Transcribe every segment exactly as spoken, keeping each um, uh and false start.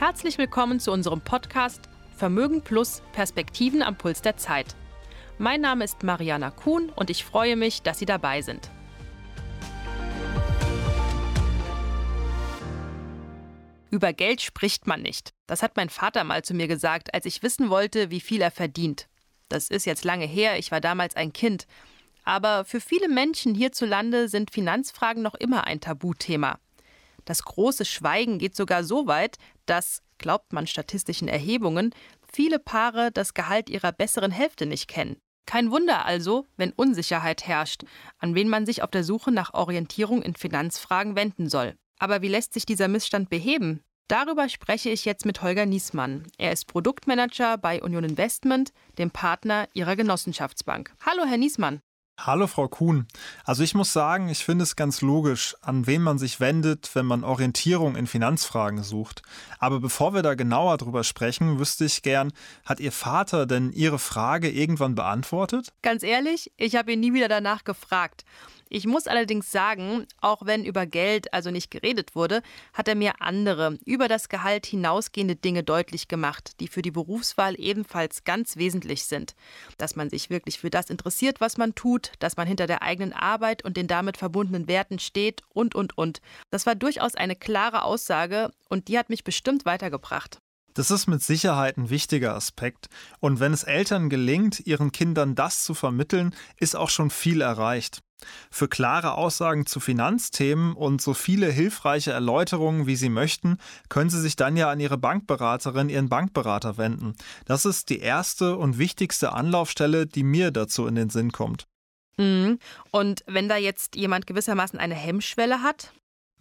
Herzlich willkommen zu unserem Podcast Vermögen plus Perspektiven am Puls der Zeit. Mein Name ist Mariana Kuhn und ich freue mich, dass Sie dabei sind. Über Geld spricht man nicht. Das hat mein Vater mal zu mir gesagt, als ich wissen wollte, wie viel er verdient. Das ist jetzt lange her, ich war damals ein Kind. Aber für viele Menschen hierzulande sind Finanzfragen noch immer ein Tabuthema. Das große Schweigen geht sogar so weit, dass, glaubt man statistischen Erhebungen, viele Paare das Gehalt ihrer besseren Hälfte nicht kennen. Kein Wunder also, wenn Unsicherheit herrscht, an wen man sich auf der Suche nach Orientierung in Finanzfragen wenden soll. Aber wie lässt sich dieser Missstand beheben? Darüber spreche ich jetzt mit Holger Niesmann. Er ist Produktmanager bei Union Investment, dem Partner ihrer Genossenschaftsbank. Hallo, Herr Niesmann. Hallo, Frau Kuhn. Also ich muss sagen, ich finde es ganz logisch, an wen man sich wendet, wenn man Orientierung in Finanzfragen sucht. Aber bevor wir da genauer drüber sprechen, wüsste ich gern, hat Ihr Vater denn Ihre Frage irgendwann beantwortet? Ganz ehrlich, ich habe ihn nie wieder danach gefragt. Ich muss allerdings sagen, auch wenn über Geld also nicht geredet wurde, hat er mir andere, über das Gehalt hinausgehende Dinge deutlich gemacht, die für die Berufswahl ebenfalls ganz wesentlich sind. Dass man sich wirklich für das interessiert, was man tut, dass man hinter der eigenen Arbeit und den damit verbundenen Werten steht und, und, und. Das war durchaus eine klare Aussage und die hat mich bestimmt weitergebracht. Das ist mit Sicherheit ein wichtiger Aspekt. Und wenn es Eltern gelingt, ihren Kindern das zu vermitteln, ist auch schon viel erreicht. Für klare Aussagen zu Finanzthemen und so viele hilfreiche Erläuterungen, wie Sie möchten, können Sie sich dann ja an Ihre Bankberaterin, Ihren Bankberater wenden. Das ist die erste und wichtigste Anlaufstelle, die mir dazu in den Sinn kommt. Und wenn da jetzt jemand gewissermaßen eine Hemmschwelle hat?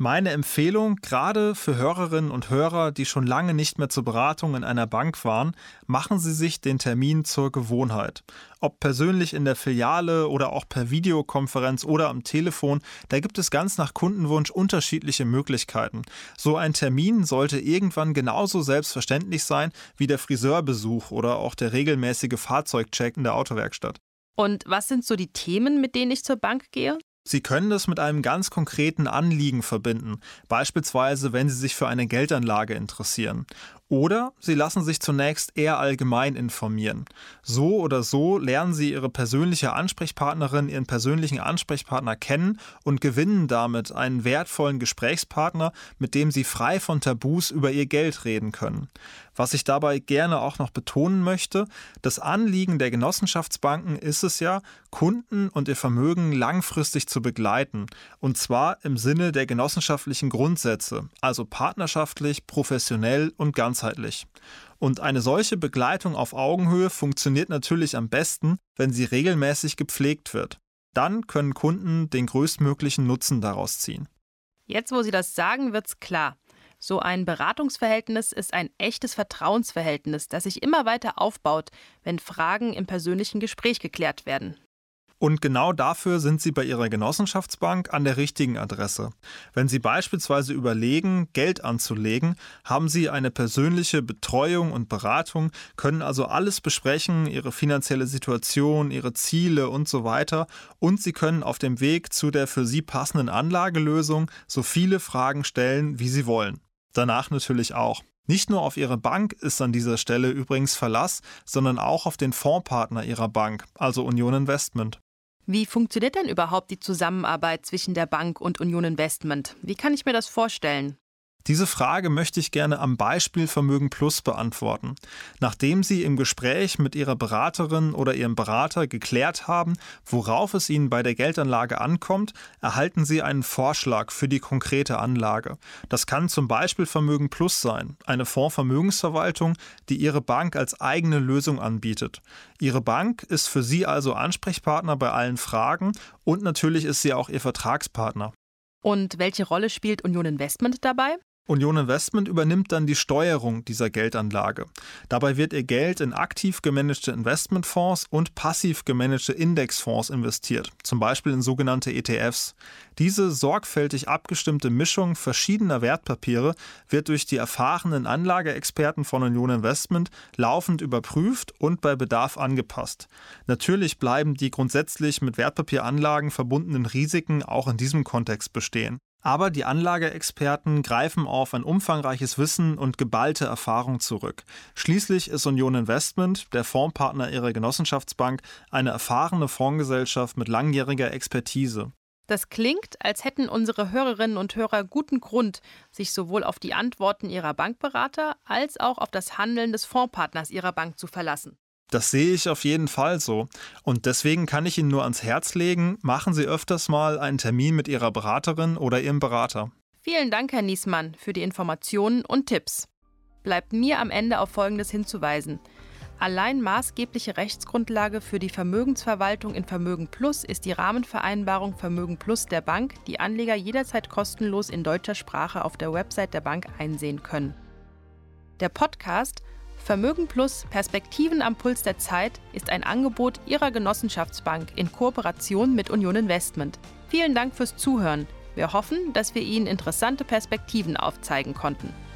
Meine Empfehlung, gerade für Hörerinnen und Hörer, die schon lange nicht mehr zur Beratung in einer Bank waren, machen Sie sich den Termin zur Gewohnheit. Ob persönlich in der Filiale oder auch per Videokonferenz oder am Telefon, da gibt es ganz nach Kundenwunsch unterschiedliche Möglichkeiten. So ein Termin sollte irgendwann genauso selbstverständlich sein wie der Friseurbesuch oder auch der regelmäßige Fahrzeugcheck in der Autowerkstatt. Und was sind so die Themen, mit denen ich zur Bank gehe? Sie können das mit einem ganz konkreten Anliegen verbinden, beispielsweise wenn Sie sich für eine Geldanlage interessieren. Oder Sie lassen sich zunächst eher allgemein informieren. So oder so lernen Sie Ihre persönliche Ansprechpartnerin, Ihren persönlichen Ansprechpartner kennen und gewinnen damit einen wertvollen Gesprächspartner, mit dem Sie frei von Tabus über Ihr Geld reden können. Was ich dabei gerne auch noch betonen möchte, das Anliegen der Genossenschaftsbanken ist es ja, Kunden und ihr Vermögen langfristig zu begleiten. Und zwar im Sinne der genossenschaftlichen Grundsätze, also partnerschaftlich, professionell und ganzheitlich. Und eine solche Begleitung auf Augenhöhe funktioniert natürlich am besten, wenn sie regelmäßig gepflegt wird. Dann können Kunden den größtmöglichen Nutzen daraus ziehen. Jetzt, wo Sie das sagen, wird's klar. So ein Beratungsverhältnis ist ein echtes Vertrauensverhältnis, das sich immer weiter aufbaut, wenn Fragen im persönlichen Gespräch geklärt werden. Und genau dafür sind Sie bei Ihrer Genossenschaftsbank an der richtigen Adresse. Wenn Sie beispielsweise überlegen, Geld anzulegen, haben Sie eine persönliche Betreuung und Beratung, können also alles besprechen, Ihre finanzielle Situation, Ihre Ziele und so weiter. Und Sie können auf dem Weg zu der für Sie passenden Anlagelösung so viele Fragen stellen, wie Sie wollen. Danach natürlich auch. Nicht nur auf Ihre Bank ist an dieser Stelle übrigens Verlass, sondern auch auf den Fondspartner Ihrer Bank, also Union Investment. Wie funktioniert denn überhaupt die Zusammenarbeit zwischen der Bank und Union Investment? Wie kann ich mir das vorstellen? Diese Frage möchte ich gerne am Beispiel Vermögen Plus beantworten. Nachdem Sie im Gespräch mit Ihrer Beraterin oder Ihrem Berater geklärt haben, worauf es Ihnen bei der Geldanlage ankommt, erhalten Sie einen Vorschlag für die konkrete Anlage. Das kann zum Beispiel Vermögen Plus sein, eine Fondsvermögensverwaltung, die Ihre Bank als eigene Lösung anbietet. Ihre Bank ist für Sie also Ansprechpartner bei allen Fragen und natürlich ist sie auch Ihr Vertragspartner. Und welche Rolle spielt Union Investment dabei? Union Investment übernimmt dann die Steuerung dieser Geldanlage. Dabei wird ihr Geld in aktiv gemanagte Investmentfonds und passiv gemanagte Indexfonds investiert, zum Beispiel in sogenannte E T Fs. Diese sorgfältig abgestimmte Mischung verschiedener Wertpapiere wird durch die erfahrenen Anlageexperten von Union Investment laufend überprüft und bei Bedarf angepasst. Natürlich bleiben die grundsätzlich mit Wertpapieranlagen verbundenen Risiken auch in diesem Kontext bestehen. Aber die Anlageexperten greifen auf ein umfangreiches Wissen und geballte Erfahrung zurück. Schließlich ist Union Investment, der Fondspartner ihrer Genossenschaftsbank, eine erfahrene Fondsgesellschaft mit langjähriger Expertise. Das klingt, als hätten unsere Hörerinnen und Hörer guten Grund, sich sowohl auf die Antworten ihrer Bankberater als auch auf das Handeln des Fondspartners ihrer Bank zu verlassen. Das sehe ich auf jeden Fall so. Und deswegen kann ich Ihnen nur ans Herz legen, machen Sie öfters mal einen Termin mit Ihrer Beraterin oder Ihrem Berater. Vielen Dank, Herr Niesmann, für die Informationen und Tipps. Bleibt mir am Ende auf Folgendes hinzuweisen. Allein maßgebliche Rechtsgrundlage für die Vermögensverwaltung in Vermögen Plus ist die Rahmenvereinbarung Vermögen Plus der Bank, die Anleger jederzeit kostenlos in deutscher Sprache auf der Website der Bank einsehen können. Der Podcast Vermögen plus Perspektiven am Puls der Zeit ist ein Angebot Ihrer Genossenschaftsbank in Kooperation mit Union Investment. Vielen Dank fürs Zuhören. Wir hoffen, dass wir Ihnen interessante Perspektiven aufzeigen konnten.